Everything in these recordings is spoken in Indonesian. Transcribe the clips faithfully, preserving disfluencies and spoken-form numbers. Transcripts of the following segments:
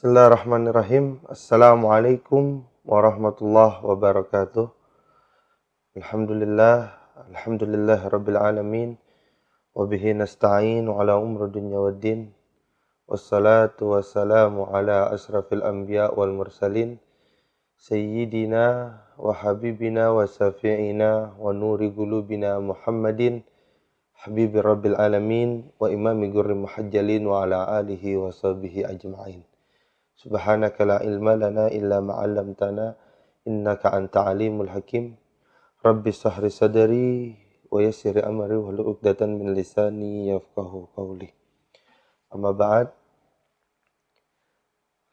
Bismillahirrahmanirrahim. Assalamualaikum warahmatullahi wabarakatuh. Alhamdulillah, alhamdulillah rabbil alamin. Wabihi nasta'inu ala umru dunya waddin. Wassalatu wassalamu ala asrafil anbiya wal mursalin. Sayyidina wa habibina wa safi'ina wa nuri gulubina Muhammadin Habibi rabbil alamin wa imami gurri muhajjalin wa ala alihi wa sahbihi ajma'in. Subhanaka la ilma lana illa ma'allamtana innaka anta alimul hakim. Rabbi sahri sadari wa yassir amri wahlul 'uqdatan min lisani yafqahu qawli. Amma ba'd.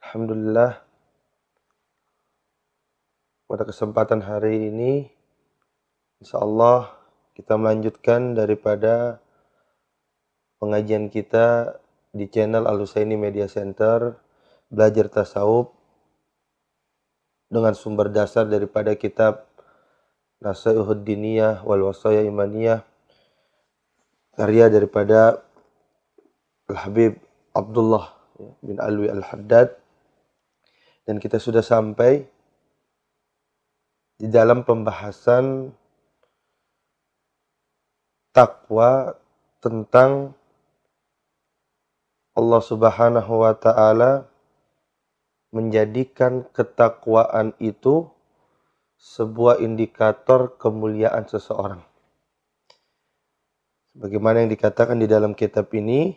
Alhamdulillah, pada kesempatan hari ini insyaallah kita melanjutkan daripada pengajian kita di channel Al Husainy Media Center Belajar Tasawuf dengan sumber dasar daripada kitab Nashoihud Diniyah wal Wasaya Imaniyah karya daripada Al-Habib Abdullah bin Alwi Al-Haddad. Dan kita sudah sampai di dalam pembahasan takwa tentang Allah Subhanahu wa Ta'ala menjadikan ketakwaan itu sebuah indikator kemuliaan seseorang. Sebagaimana yang dikatakan di dalam kitab ini,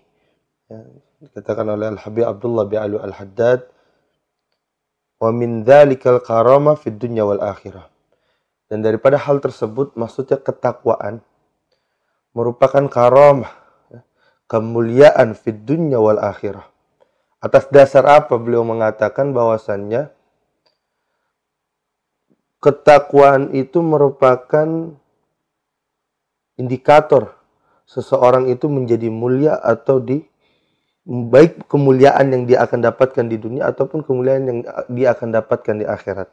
ya, dikatakan oleh Al-Habib Abdullah bin Alwi Al-Haddad, wa min dzalikal karama fid dunya wal akhirah. Dan daripada hal tersebut, maksudnya ketakwaan merupakan karamah, kemuliaan fid dunya wal akhirah. Atas dasar apa beliau mengatakan bahwasannya ketakwaan itu merupakan indikator seseorang itu menjadi mulia atau di baik kemuliaan yang dia akan dapatkan di dunia ataupun kemuliaan yang dia akan dapatkan di akhirat.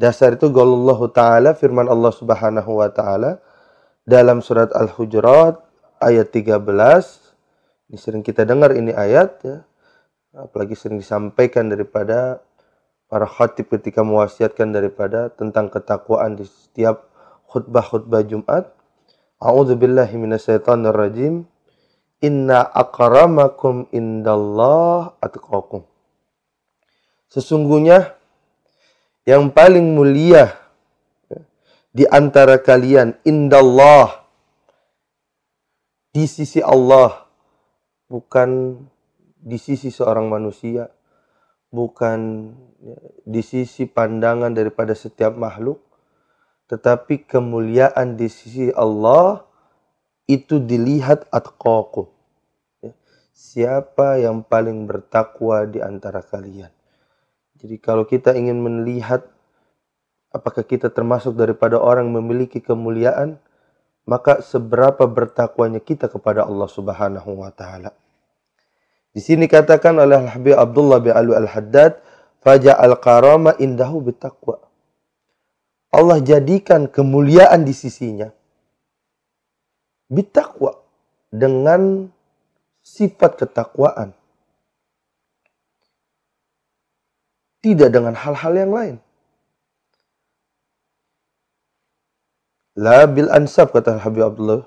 Dasar itu qaulullahu ta'ala, firman Allah Subhanahu wa Ta'ala dalam surat Al-Hujurat ayat tiga belas. Ini sering kita dengar ini ayat, ya. Apalagi sering disampaikan daripada para khatib ketika mewasiatkan daripada tentang ketakwaan di setiap khutbah-khutbah Jumat. A'udzubillahi minasyaitonir rajim. Inna akramakum indallah atqakum. Sesungguhnya yang paling mulia di antara kalian indallah, di sisi Allah, bukan di sisi seorang manusia, bukan di sisi pandangan daripada setiap makhluk, tetapi kemuliaan di sisi Allah itu dilihat atqakum, siapa yang paling bertakwa di antara kalian. Jadi kalau kita ingin melihat apakah kita termasuk daripada orang memiliki kemuliaan, maka seberapa bertakwanya kita kepada Allah Subhanahu wa Ta'ala. Di sini katakan oleh Al-Habib Abdullah bin Alwi Al-Haddad, faja'al karama indahu bitaqwa. Allah jadikan kemuliaan di sisinya bitaqwa, dengan sifat ketakwaan, tidak dengan hal-hal yang lain. La bil ansab, kata Al-Habib Abdullah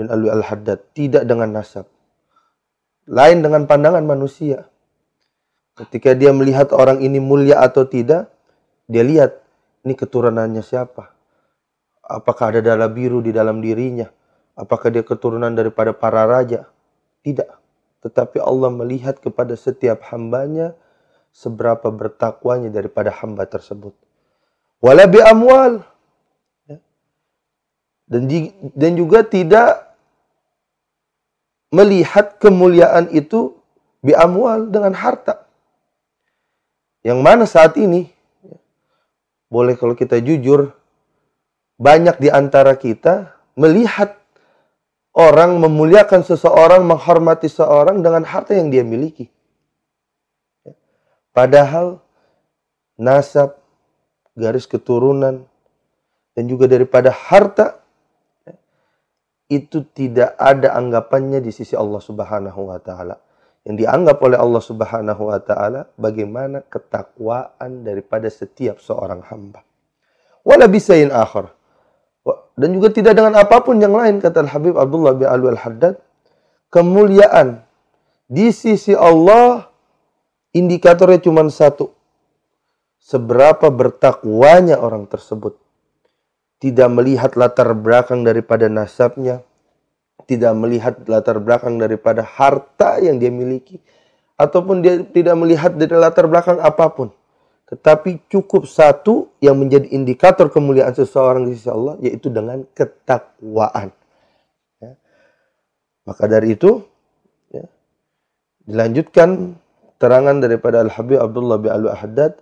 bin Alwi Al-Haddad, tidak dengan nasab, lain dengan pandangan manusia. Ketika dia melihat orang ini mulia atau tidak, dia lihat ini keturunannya siapa, apakah ada darah biru di dalam dirinya, apakah dia keturunan daripada para raja. Tidak, tetapi Allah melihat kepada setiap hambanya seberapa bertakwanya daripada hamba tersebut. Wala bi amwal, dan dan juga tidak melihat kemuliaan itu bi'amwal, dengan harta. Yang mana saat ini, boleh kalau kita jujur, banyak di antara kita melihat orang memuliakan seseorang, menghormati seorang dengan harta yang dia miliki. Padahal nasab, garis keturunan, dan juga daripada harta, itu tidak ada anggapannya di sisi Allah Subhanahu wa Ta'ala. yang dianggap oleh Allah Subhanahu wa taala, bagaimana ketakwaan daripada setiap seorang hamba. Wala bisain akhir. Dan juga tidak dengan apapun yang lain, kata Al-Habib Abdullah bin Alwi Al-Haddad, kemuliaan di sisi Allah indikatornya cuma satu. Seberapa bertakwanya orang tersebut. Tidak melihat latar belakang daripada nasabnya, tidak melihat latar belakang daripada harta yang dia miliki, ataupun dia tidak melihat dari latar belakang apapun. Tetapi cukup satu yang menjadi indikator kemuliaan seseorang di sisi Allah, yaitu dengan ketakwaan. Ya. Maka dari itu, ya, dilanjutkan terangan daripada Al-Habib Abdullah bin Alwi Al-Haddad,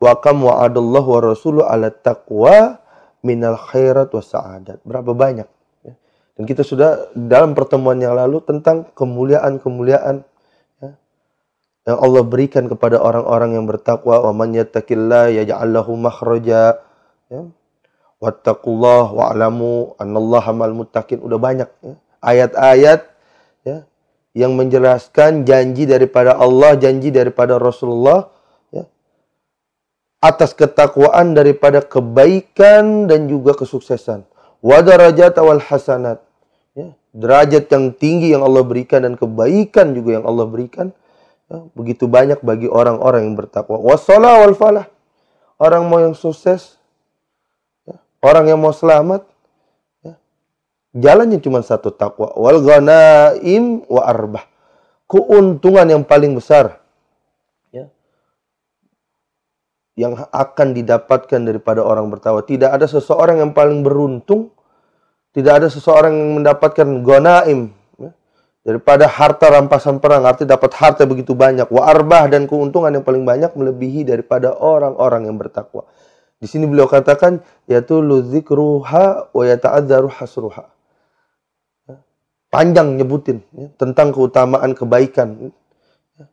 wa kam wa'adallahu wa rasuluhu ala taqwa minal khairat wa sa'adat. Berapa banyak. Dan kita sudah dalam pertemuan yang lalu tentang kemuliaan-kemuliaan ya, yang Allah berikan kepada orang-orang yang bertakwa. Wa man yattaqillaha yaj'al lahu makhraja. Wattaqullaha wa'lamu annallaha ma'al muttaqin. Udah banyak ya, ayat-ayat ya, yang menjelaskan janji daripada Allah, janji daripada Rasulullah ya, atas ketakwaan daripada kebaikan dan juga kesuksesan. Wa darajat wal hasanat. Ya, derajat yang tinggi yang Allah berikan dan kebaikan juga yang Allah berikan ya, begitu banyak bagi orang-orang yang bertakwa. Wassalah wal falah. Orang mau yang sukses ya, orang yang mau selamat ya, jalannya cuma satu, takwa. Wal ghanaim wa arbah. Keuntungan yang paling besar ya, yang akan didapatkan daripada orang bertakwa. Tidak ada seseorang yang paling beruntung, tidak ada seseorang yang mendapatkan gonaim ya, daripada harta rampasan perang, artinya dapat harta begitu banyak. Wa arbah, dan keuntungan yang paling banyak melebihi daripada orang-orang yang bertakwa. Di sini beliau katakan yaitu luzikruha wa yata'adzaru hasruha. Panjang nyebutin ya, tentang keutamaan kebaikan ya,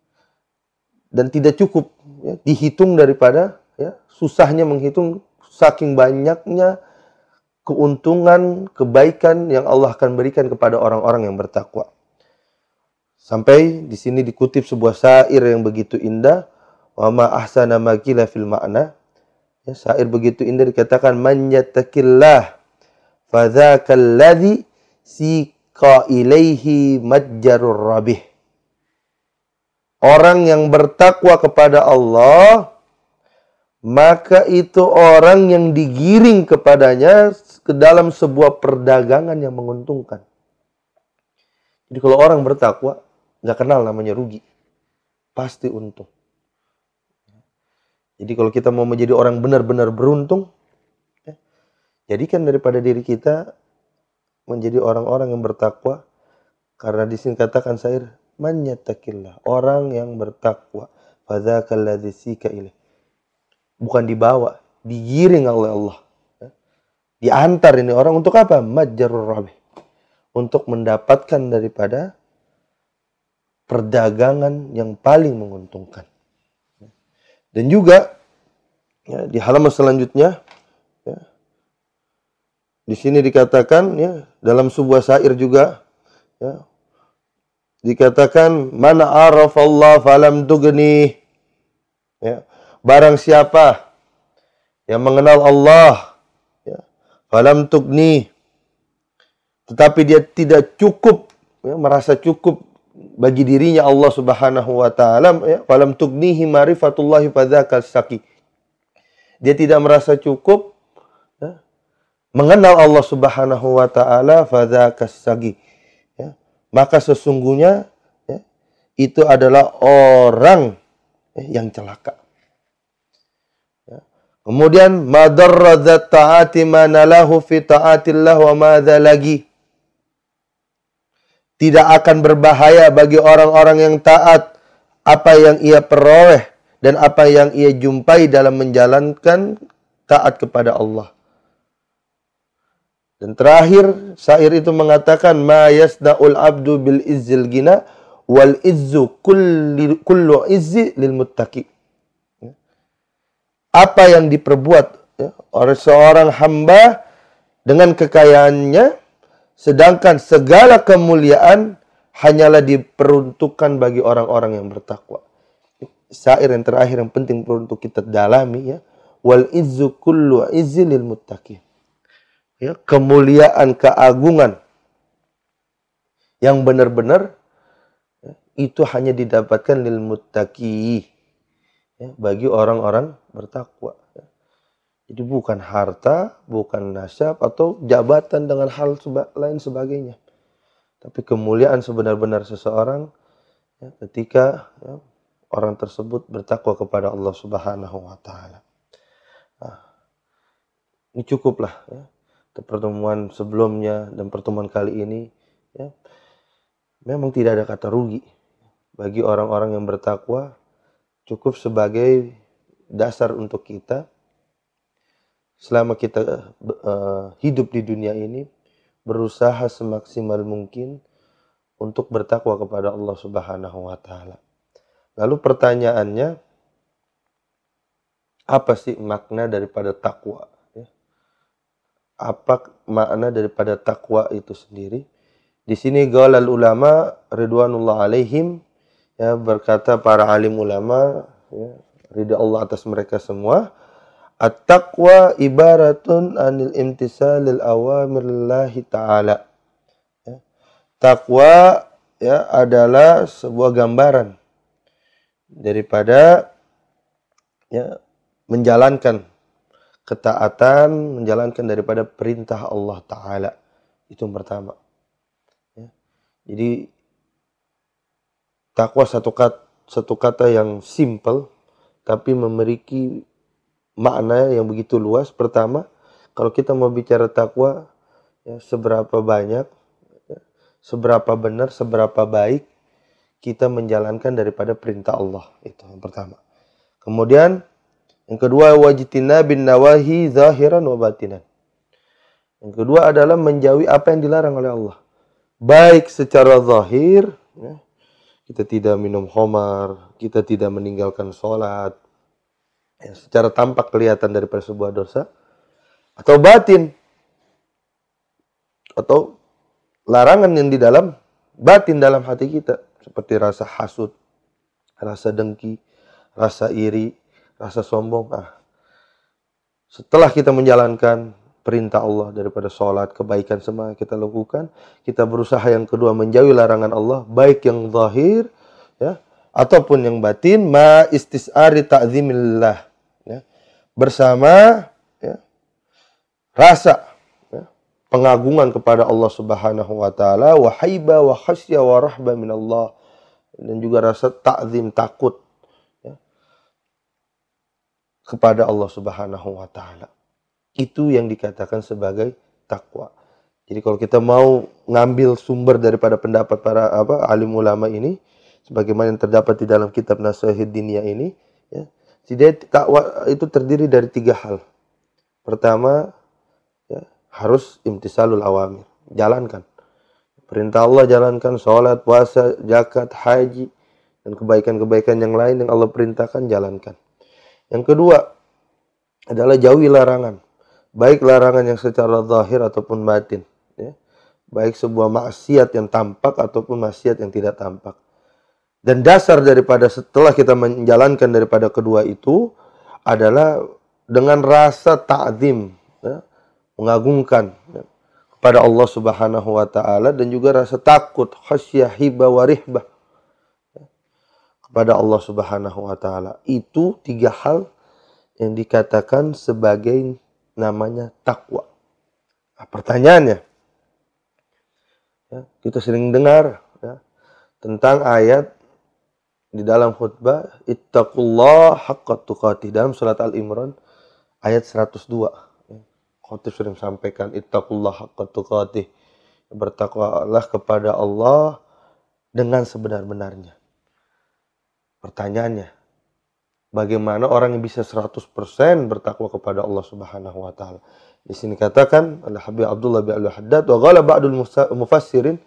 dan tidak cukup ya, dihitung daripada ya, susahnya menghitung saking banyaknya keuntungan, kebaikan yang Allah akan berikan kepada orang-orang yang bertakwa. Sampai di sini dikutip sebuah syair yang begitu indah, wa ma ahsana ma qila fil ma'na. Ya, syair begitu indah dikatakan man yattaqillah fa dzakal ladzi siqa ilaihi majjarur rabih. Orang yang bertakwa kepada Allah, maka itu orang yang digiring kepadanya ke dalam sebuah perdagangan yang menguntungkan. Jadi kalau orang bertakwa, nggak kenal namanya rugi, pasti untung. Jadi kalau kita mau menjadi orang benar-benar beruntung, ya, jadikan daripada diri kita menjadi orang-orang yang bertakwa. Karena di sini katakan syair, man yattaqillah, orang yang bertakwa, fadzakal ladzi sika ilaih. Bukan dibawa, digiring oleh Allah. Diantar ini orang untuk apa? Majjarur rabih. Untuk mendapatkan daripada perdagangan yang paling menguntungkan. Dan juga ya, di halaman selanjutnya ya, di sini dikatakan ya, dalam sebuah syair juga ya, dikatakan man arafallah falam tugni. Ya, barang siapa yang mengenal Allah, ya, falam tugni, tetapi dia tidak cukup, ya, merasa cukup bagi dirinya Allah Subhanahu wa taala, ya, falam tugnihi ma'rifatullahi fadzakal saqi. Dia tidak merasa cukup ya, mengenal Allah Subhanahu wa taala, fadzakal saqi. Ya, maka sesungguhnya ya, itu adalah orang ya, yang celaka. Kemudian madarra dzat ta'ati manalahu fi ta'atillah wa madza lagi. Tidak akan berbahaya bagi orang-orang yang taat apa yang ia peroleh dan apa yang ia jumpai dalam menjalankan taat kepada Allah. Dan terakhir syair itu mengatakan ma yasna'ul abdu bil izzil gina wal izzu kullu kullu izzi lil muttaqi. Apa yang diperbuat ya, oleh seorang hamba dengan kekayaannya, sedangkan segala kemuliaan hanyalah diperuntukkan bagi orang-orang yang bertakwa. Syair yang terakhir yang penting perlu untuk kita dalami, ya, wal izzu kullu izzil lil muttaqin. Ya, kemuliaan, keagungan yang benar-benar ya, itu hanya didapatkan lil muttaqi, ya, bagi orang-orang bertakwa. Ya. Jadi bukan harta, bukan nasab atau jabatan dengan hal seba lain sebagainya. Tapi kemuliaan sebenar-benar seseorang ya, ketika ya, orang tersebut bertakwa kepada Allah Subhanahu wa taala. Nah, ini cukuplah ya, pertemuan sebelumnya dan pertemuan kali ini ya. Memang tidak ada kata rugi bagi orang-orang yang bertakwa, cukup sebagai dasar untuk kita selama kita uh, hidup di dunia ini, berusaha semaksimal mungkin untuk bertakwa kepada Allah Subhanahu wa taala. Lalu pertanyaannya, apa sih makna daripada takwa? Apa makna daripada takwa itu sendiri? Di sini gaulal ulama ridwanullah alaihim ya, berkata para alim ulama ya, ridha Allah atas mereka semua, at-taqwa ibaratun anil imtisalil awamirillahi ta'ala. Ya. Taqwa ya, adalah sebuah gambaran daripada ya, menjalankan ketaatan, menjalankan daripada perintah Allah Ta'ala. Itu yang pertama. Ya. Jadi, taqwa satu kata, satu kata yang simple, tapi memiliki makna yang begitu luas. Pertama, kalau kita mau bicara takwa, ya, seberapa banyak, ya, seberapa benar, seberapa baik kita menjalankan daripada perintah Allah. Itu yang pertama. Kemudian, yang kedua, wajtina bin nawahi zahiran wa batinan. Yang kedua adalah menjauhi apa yang dilarang oleh Allah. Baik secara zahir, ya, kita tidak minum khamar, kita tidak meninggalkan sholat, ya, secara tampak kelihatan daripada sebuah dosa, atau batin, atau larangan yang di dalam batin dalam hati kita, seperti rasa hasud, rasa dengki, rasa iri, rasa sombong. Ah, setelah kita menjalankan perintah Allah daripada sholat, kebaikan semua kita lakukan, kita berusaha yang kedua menjauhi larangan Allah, baik yang zahir ya ataupun yang batin, ma istisari ta'zimillah ya, bersama ya, rasa ya, pengagungan kepada Allah Subhanahu wa taala, wa haiba wa khasya wa rahba min Allah, dan juga rasa ta'zim, takut ya, kepada Allah Subhanahu wa taala. Itu yang dikatakan sebagai takwa. Jadi kalau kita mau ngambil sumber daripada pendapat para apa alim ulama ini, sebagaimana yang terdapat di dalam kitab Nashoihud Diniyah ini, ya, takwa itu terdiri dari tiga hal. Pertama, ya, harus imtisalul awamir, jalankan perintah Allah, jalankan sholat, puasa, zakat, haji, dan kebaikan-kebaikan yang lain yang Allah perintahkan, jalankan. Yang kedua adalah jauhi larangan, baik larangan yang secara zahir ataupun batin, ya, baik sebuah maksiat yang tampak ataupun maksiat yang tidak tampak. Dan dasar daripada setelah kita menjalankan daripada kedua itu adalah dengan rasa ta'zim, ya, mengagungkan ya, kepada Allah Subhanahu wa taala, dan juga rasa takut, khasyah, hiba wa rihbah ya, kepada Allah Subhanahu wa taala. Itu tiga hal yang dikatakan sebagai namanya takwa. Nah, pertanyaannya, ya, kita sering dengar ya, tentang ayat di dalam khutbah, ittaqullah haqqa tuqatih, dalam surat Al-Imran ayat seratus dua. Khotib sering sampaikan, ittaqullah haqqa tuqatih, bertakwalah kepada Allah dengan sebenar-benarnya. Pertanyaannya, bagaimana orang yang bisa seratus persen bertakwa kepada Allah Subhanahu wa taala? Di sini katakan Al-Habib Abdullah bin Alwi Al-Haddad wa qala ba'dul mufassirin,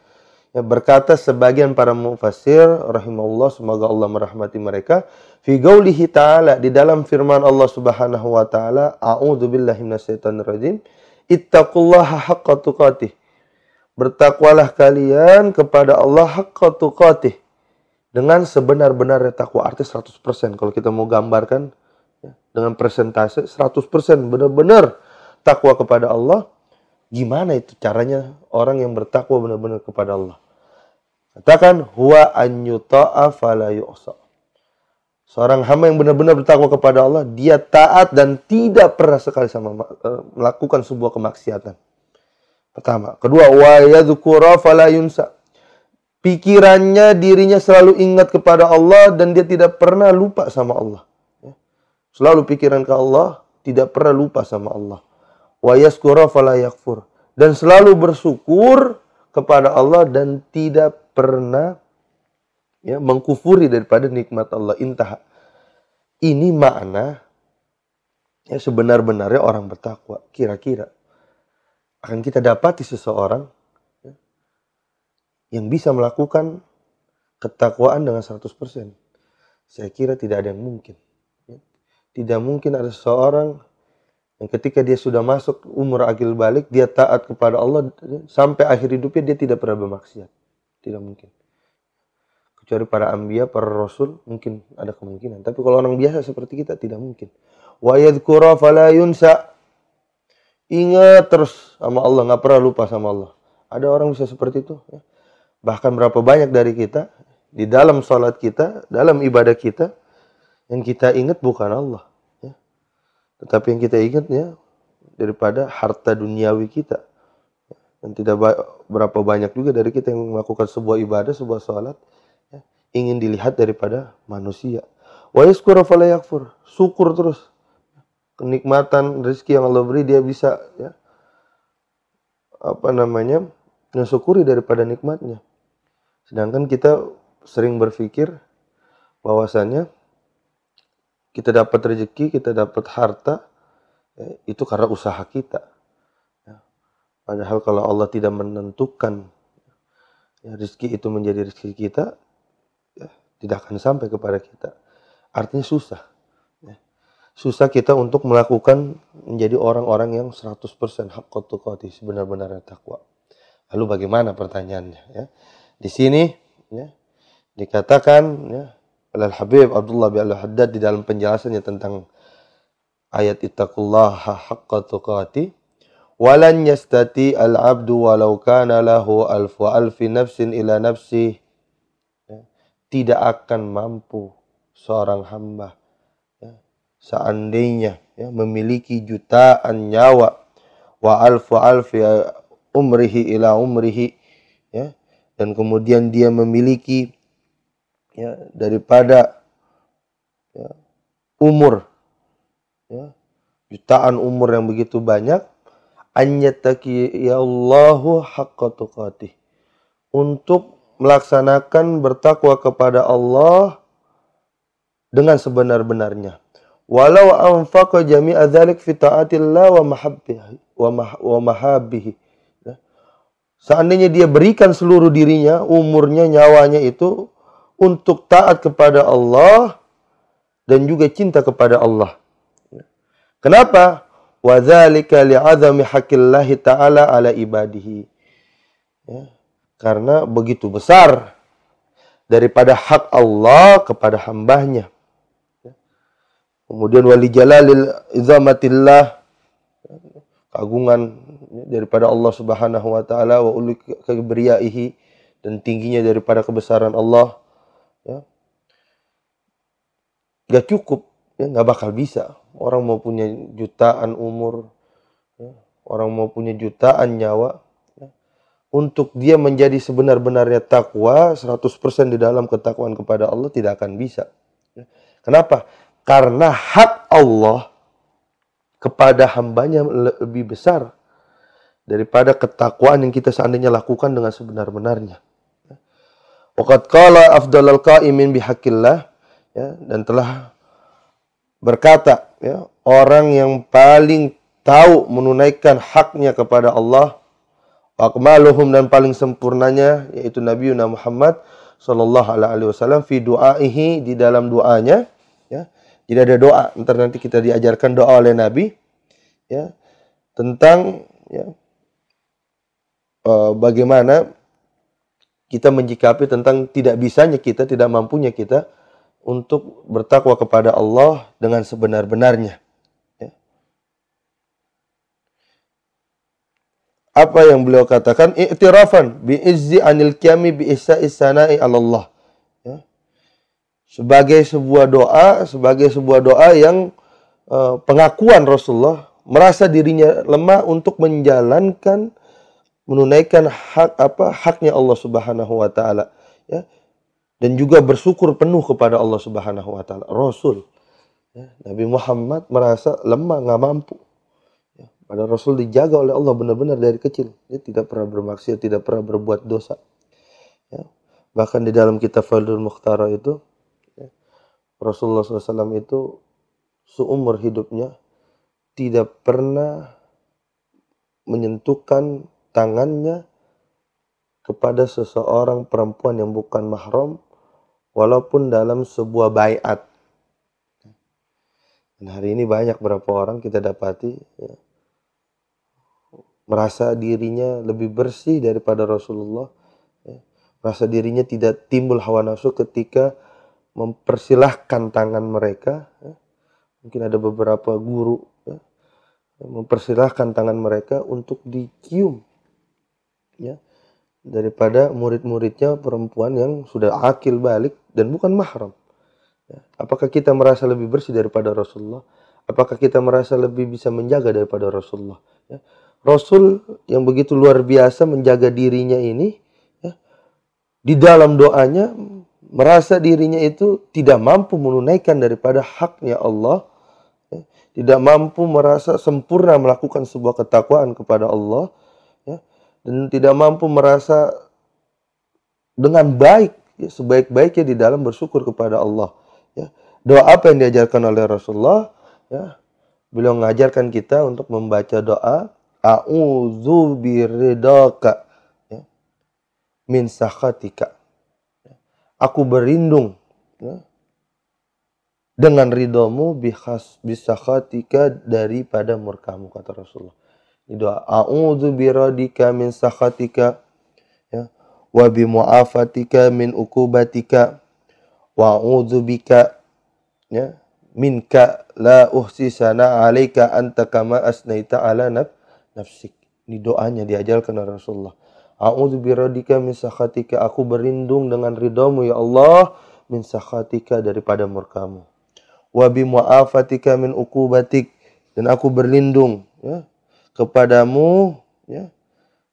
yang berkata sebagian para mufassir rahimahullah, semoga Allah merahmati mereka, fi gaulihi ta'ala, di dalam firman Allah Subhanahu wa taala, a'udzubillahi minasyaitonirrajim, ittaqullaha haqqa tuqatih, bertakwalah kalian kepada Allah haqqa tuqatih, dengan sebenar-benarnya takwa. Artis seratus persen kalau kita mau gambarkan ya, dengan persentase seratus persen benar-benar takwa kepada Allah. Gimana itu caranya orang yang bertakwa benar-benar kepada Allah? Katakan huwa an yuta'a fala yu'sa. Seorang hamba yang benar-benar bertakwa kepada Allah, dia taat dan tidak pernah sekali sama melakukan sebuah kemaksiatan. Pertama. Kedua, wa yadzkura fala yunsa. Pikirannya, dirinya selalu ingat kepada Allah dan dia tidak pernah lupa sama Allah. Selalu pikiran ke Allah, tidak pernah lupa sama Allah. Wa yadzkura fala yakfur. Dan selalu bersyukur kepada Allah dan tidak pernah ya mengkufuri daripada nikmat Allah. Intaha. Ini makna ya sebenar-benarnya orang bertakwa. Kira-kira akan kita dapati seseorang yang bisa melakukan ketakwaan dengan seratus persen. Saya kira tidak ada yang mungkin. Tidak mungkin ada seseorang yang ketika dia sudah masuk umur akil balik, dia taat kepada Allah sampai akhir hidupnya, dia tidak pernah bermaksiat. Tidak mungkin. Kecuali para anbiya, para rasul, mungkin ada kemungkinan. Tapi kalau orang biasa seperti kita, tidak mungkin. Wa yadzkura fala yunsa. Ingat terus sama Allah, nggak pernah lupa sama Allah. Ada orang bisa seperti itu. Ya. Bahkan berapa banyak dari kita, di dalam sholat kita, dalam ibadah kita, yang kita ingat bukan Allah. Ya. Tetapi yang kita ingat ya, daripada harta duniawi kita. Dan tidak berapa banyak juga dari kita yang melakukan sebuah ibadah, sebuah sholat, ya, ingin dilihat daripada manusia. Wa yashkuru fala yakfur. Syukur terus. Kenikmatan rezeki yang Allah beri, dia bisa ya apa namanya mensyukuri daripada nikmatnya. Sedangkan kita sering berpikir bahwasannya kita dapat rezeki, kita dapat harta ya, itu karena usaha kita ya. Padahal kalau Allah tidak menentukan ya, rezeki itu menjadi rezeki kita ya, tidak akan sampai kepada kita. Artinya susah. Susah kita untuk melakukan menjadi orang-orang yang seratus persen haqqa tuqatih, sebenar-benarnya takwa. Lalu bagaimana pertanyaannya? Ya. Di sini ya, dikatakan ya, Al-Habib Abdullah bin Alwi Al-Haddad di dalam penjelasannya tentang ayat ittaqullaha haqqa tuqatih, walan yastati al-'abdu walau kana lahu alfu alfi nafsin ila nafsih. Ya. Tidak akan mampu seorang hamba seandainya ya, memiliki jutaan nyawa, wa alfu alfi umrihi ila umrihi ya, dan kemudian dia memiliki ya, daripada ya, umur ya, jutaan umur yang begitu banyak, anyattaqi Allahu haqqa tuqatih, untuk melaksanakan bertakwa kepada Allah dengan sebenar-benarnya. Walau anfaqa jami'a dzalik fi ta'atillah wa mahabbihi wa mahabbihi. Seandainya dia berikan seluruh dirinya, umurnya, nyawanya itu untuk taat kepada Allah dan juga cinta kepada Allah. Kenapa? Wa dzalika li'azami haqqillah ta'ala 'ala ibadihi. Karena begitu besar daripada hak Allah kepada hambanya. Kemudian wali jalalil izamatillah, keagungan daripada Allah Subhanahu wa taala, wa ulu kibriyaihi, dan tingginya daripada kebesaran Allah ya. Gak cukup ya, gak bakal bisa. Orang mau punya jutaan umur ya, orang mau punya jutaan nyawa ya, untuk dia menjadi sebenar-benarnya takwa seratus persen di dalam ketakwaan kepada Allah tidak akan bisa ya. Kenapa? Karena hak Allah kepada hambanya lebih besar daripada ketakwaan yang kita seandainya lakukan dengan sebenar-benarnya. Waqad qala afdalul qa'imin bihaqqillah, dan telah berkata ya, orang yang paling tahu menunaikan haknya kepada Allah, akmaluhum, dan paling sempurnanya yaitu Nabi Muhammad sallallahu alaihi wasallam, fi du'aihi, di dalam doanya ya. Jadi ada doa, ntar nanti kita diajarkan doa oleh Nabi ya, tentang ya, uh, bagaimana kita menyikapi tentang tidak bisanya kita, tidak mampunya kita untuk bertakwa kepada Allah dengan sebenar-benarnya. Ya. Apa yang beliau katakan? I'tirafan bi'izzi anil qiyami bi'issa'i sana'i alallah. Ya. Sebagai sebuah doa, sebagai sebuah doa yang uh, pengakuan Rasulullah merasa dirinya lemah untuk menjalankan, menunaikan hak apa haknya Allah Subhanahu wa taala, ya, dan juga bersyukur penuh kepada Allah Subhanahu wa taala. Rasul, ya, Nabi Muhammad merasa lemah, nggak mampu, ya, padahal Rasul dijaga oleh Allah benar-benar dari kecil, dia tidak pernah bermaksiat, tidak pernah berbuat dosa, ya. Bahkan di dalam kitab Fadul Mukhtara itu, ya, Rasulullah shallallahu alaihi wasallam itu seumur hidupnya tidak pernah menyentuhkan tangannya kepada seseorang perempuan yang bukan mahram, walaupun dalam sebuah baiat. Dan hari ini banyak berapa orang kita dapati, ya, merasa dirinya lebih bersih daripada Rasulullah, ya, merasa dirinya tidak timbul hawa nafsu ketika mempersilahkan tangan mereka, ya. Mungkin ada beberapa guru, ya, mempersilahkan tangan mereka untuk dicium, ya, daripada murid-muridnya perempuan yang sudah akil balik dan bukan mahram, ya. Apakah kita merasa lebih bersih daripada Rasulullah? Apakah kita merasa lebih bisa menjaga daripada Rasulullah, ya? Rasul yang begitu luar biasa menjaga dirinya ini, ya, di dalam doanya merasa dirinya itu tidak mampu menunaikan daripada haknya Allah, ya. Tidak mampu merasa sempurna melakukan sebuah ketakwaan kepada Allah, dan tidak mampu merasa dengan baik, ya, sebaik-baiknya di dalam bersyukur kepada Allah, ya. Doa apa yang diajarkan oleh Rasulullah, ya? Beliau mengajarkan kita untuk membaca doa a'udzu biridaka, ya, min sakhatika. Aku berlindung, ya, dengan ridhamu bi sakhatika, daripada murkamu, kata Rasulullah. Doa a'udzu biradika min sakhatika, ya, wa bi mu'afatika min uqubatika, wa a'udzu bika, ya, minka la uhsi sana 'alaika anta kama asnaita 'ala nafsik. Ini doanya diajarkan oleh Rasulullah. A'udzu biradika min sakhatika, aku berlindung dengan ridhamu ya Allah, min sakhatika, daripada murkamu, wa bi mu'afatika min uqubatik, dan aku berlindung, ya, kepadamu, ya,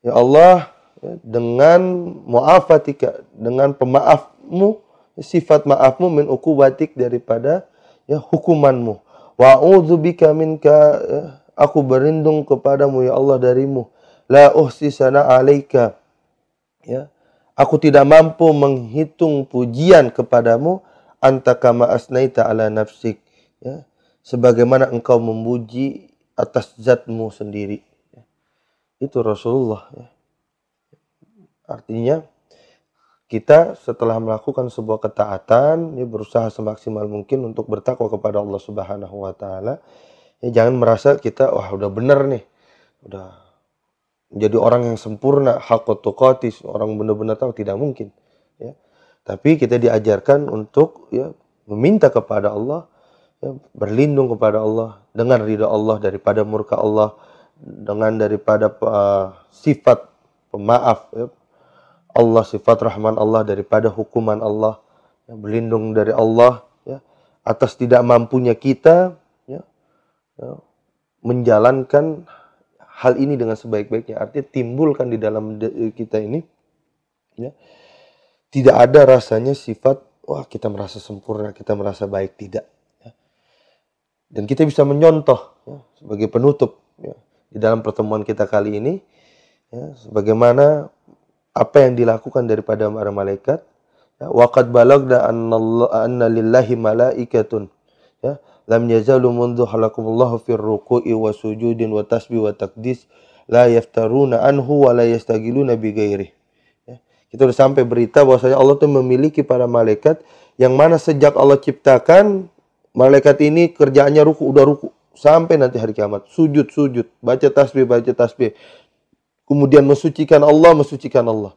ya Allah, ya, dengan mu'afatika, dengan pemaafmu, sifat maafmu, min uqubatik, daripada, ya, hukumanmu, wa'udzubika minka, ya, aku berlindung kepadamu ya Allah darimu, la uhsi sana 'alaika, ya, aku tidak mampu menghitung pujian kepadamu, anta kama asnaita 'ala nafsik, ya, sebagaimana engkau memuji atas zatmu sendiri, ya. Itu Rasulullah, ya. Artinya kita setelah melakukan sebuah ketaatan, ya, berusaha semaksimal mungkin untuk bertakwa kepada Allah Subhanahu wa taala, ya, jangan merasa kita wah udah bener nih, udah jadi orang yang sempurna, haqqut tuqatis, orang benar-benar tahu, tidak mungkin, ya. Tapi kita diajarkan untuk, ya, meminta kepada Allah, berlindung kepada Allah dengan ridha Allah daripada murka Allah, dengan daripada uh, sifat pemaaf, ya, Allah, sifat rahman Allah, daripada hukuman Allah, ya, berlindung dari Allah, ya, atas tidak mampunya kita, ya, ya, menjalankan hal ini dengan sebaik-baiknya. Artinya timbulkan di dalam kita ini, ya, tidak ada rasanya sifat wah kita merasa sempurna, kita merasa baik, tidak. Dan kita bisa menyontoh, ya, sebagai penutup, ya, di dalam pertemuan kita kali ini, ya, sebagaimana apa yang dilakukan daripada para malaikat. Waqad balagna anna lillahi malaikatun, ya, lam yazalu mundu halakumullahu fir ruku'i wa sujudin wa tasbih wa taqdis la yaftaruna anhu wa la yastagiluna bi ghairihi. Kita sudah sampai berita bahwasanya Allah itu memiliki para malaikat yang mana sejak Allah ciptakan malaikat ini kerjaannya ruku, udah ruku sampai nanti hari kiamat, sujud sujud, baca tasbih baca tasbih, kemudian mensucikan Allah, mensucikan Allah.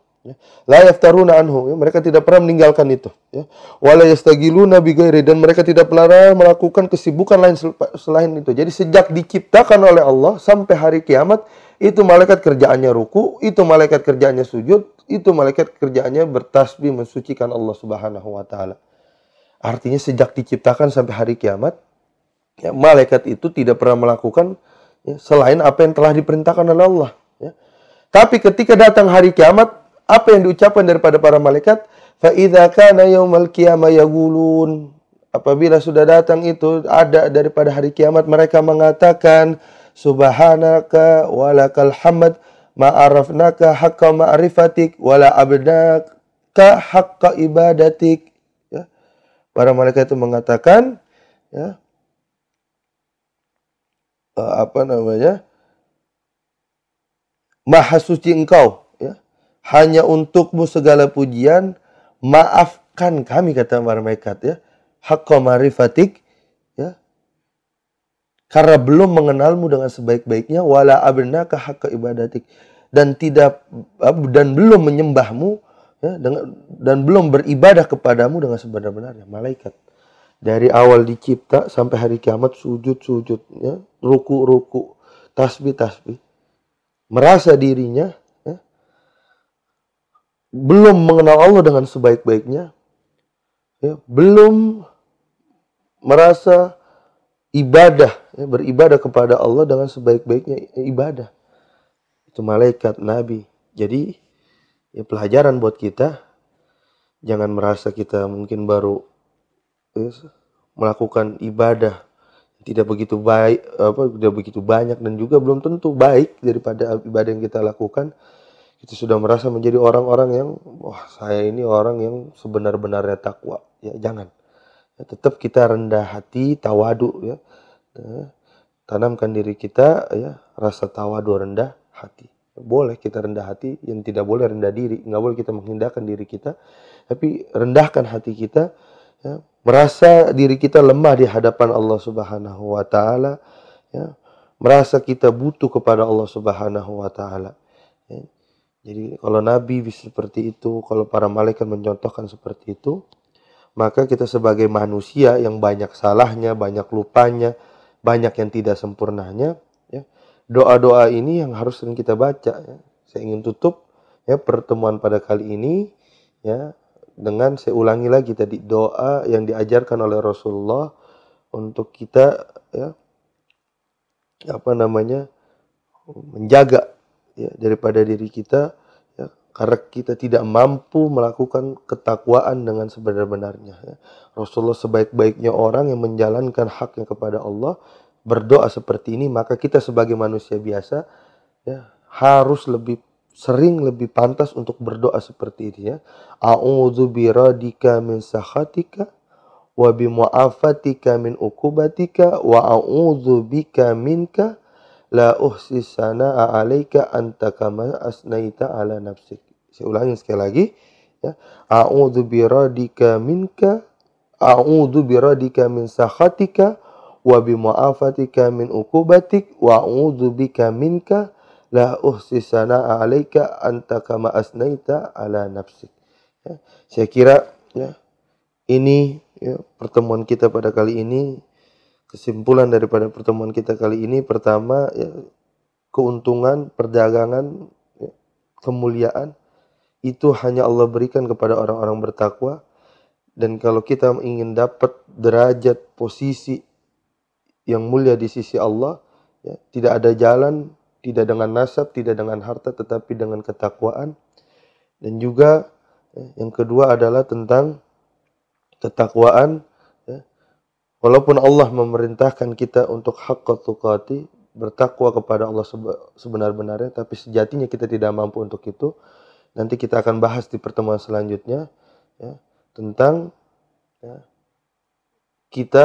La yaftaruna anhu, mereka tidak pernah meninggalkan itu. Wala yastagiluna bi ghairi, dan mereka tidak pernah melakukan kesibukan lain selain itu. Jadi sejak diciptakan oleh Allah sampai hari kiamat, itu malaikat kerjaannya ruku, itu malaikat kerjaannya sujud, itu malaikat kerjaannya bertasbih mensucikan Allah Subhanahu wa taala. Artinya sejak diciptakan sampai hari kiamat, ya, malaikat itu tidak pernah melakukan ya, selain apa yang telah diperintahkan oleh Allah. Tapi ketika datang hari kiamat, apa yang diucapkan daripada para malaikat? فَإِذَا كَانَ يَوْمَ الْقِيَامَةِ يَقُولُونَ, apabila sudah datang itu, ada daripada hari kiamat, mereka mengatakan Subhanaka walakal hamd ma'arafnaka haqqa ma'rifatik wala abdaka haqqa ibadatik. Ya. Para malaikat itu mengatakan ya, apa namanya, Maha suci Engkau, ya, hanya untukmu segala pujian, maafkan kami, kata malaikat ya, haqqa ma'rifatik, ya, karena belum mengenalmu dengan sebaik-baiknya, wala abnaka haqqa ibadatik, dan tidak dan belum menyembahmu ya, dengan, dan belum beribadah kepadamu dengan sebenar-benarnya. Malaikat dari awal dicipta sampai hari kiamat sujud-sujud ya, ruku-ruku, tasbih-tasbih, merasa dirinya ya, belum mengenal Allah dengan sebaik-baiknya, ya, belum merasa ibadah, ya, beribadah kepada Allah dengan sebaik-baiknya ibadah. Itu malaikat, nabi. Jadi ya, pelajaran buat kita, jangan merasa kita mungkin baru ya, melakukan ibadah tidak begitu baik, apa tidak begitu banyak, dan juga belum tentu baik daripada ibadah yang kita lakukan. Kita sudah merasa menjadi orang-orang yang wah, saya ini orang yang sebenar-benarnya takwa. Ya, jangan. Ya, tetap kita rendah hati, tawadu ya. Ya, tanamkan diri kita ya rasa tawadu, rendah hati. Boleh kita rendah hati, yang tidak boleh rendah diri. Nggak boleh kita menghindarkan diri kita, tapi rendahkan hati kita ya. Merasa diri kita lemah di hadapan Allah Subhanahu wa taala ya, merasa kita butuh kepada Allah Subhanahu wa taala ya. Jadi kalau nabi bisa seperti itu, kalau para malaikat mencontohkan seperti itu, maka kita sebagai manusia yang banyak salahnya, banyak lupanya, banyak yang tidak sempurnanya ya, doa-doa ini yang harus sering kita baca ya. Saya ingin tutup ya pertemuan pada kali ini ya, dengan saya ulangi lagi tadi doa yang diajarkan oleh Rasulullah untuk kita ya, apa namanya, menjaga ya, daripada diri kita ya, karena kita tidak mampu melakukan ketakwaan dengan sebenar-benarnya ya. Rasulullah sebaik-baiknya orang yang menjalankan haknya kepada Allah berdoa seperti ini, maka kita sebagai manusia biasa ya, harus lebih sering, lebih pantas untuk berdoa seperti ini ya. A'udzu biradika min sakhatika wa bi mu'afatika min uqubatika wa a'udzu bika minka la uhsi sanaa 'alaika anta kama asnaita 'ala nafsik. Saya ulangi sekali lagi ya. A'udzu biradika minka, a'udzu biradika min sakhatika wa bi mu'afatika min uqubatik wa a'udzu bika minka la uhsi sanaa 'alaika anta kama asnaita 'ala nafsik. Ya, saya kira ya, ini ya, pertemuan kita pada kali ini, kesimpulan daripada pertemuan kita kali ini, pertama ya, keuntungan perdagangan ya, kemuliaan itu hanya Allah berikan kepada orang-orang bertakwa. Dan kalau kita ingin dapat derajat posisi yang mulia di sisi Allah ya, tidak ada jalan, tidak dengan nasab, tidak dengan harta, tetapi dengan ketakwaan. Dan juga yang kedua adalah tentang ketakwaan. Walaupun Allah memerintahkan kita untuk haqqa tuqati, bertakwa kepada Allah sebenar-benarnya, tapi sejatinya kita tidak mampu untuk itu. Nanti kita akan bahas di pertemuan selanjutnya ya, tentang ya, kita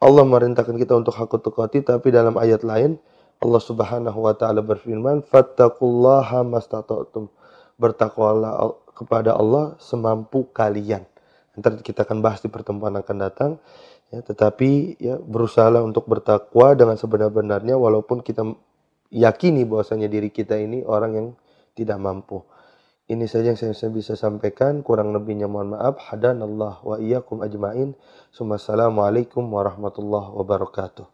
Allah memerintahkan kita untuk haqqa tuqati, tapi dalam ayat lain Allah Subhanahu wa taala berfirman, "Fattaqullaha mastata'tum." Bertakwalah kepada Allah semampu kalian. Nanti kita akan bahas di pertemuan akan datang ya, tetapi ya berusahalah untuk bertakwa dengan sebenar-benarnya walaupun kita yakini bahwasanya diri kita ini orang yang tidak mampu. Ini saja yang saya bisa sampaikan, kurang lebihnya mohon maaf. Hadanallah wa iyyakum ajmain. Assalamualaikum warahmatullahi wabarakatuh.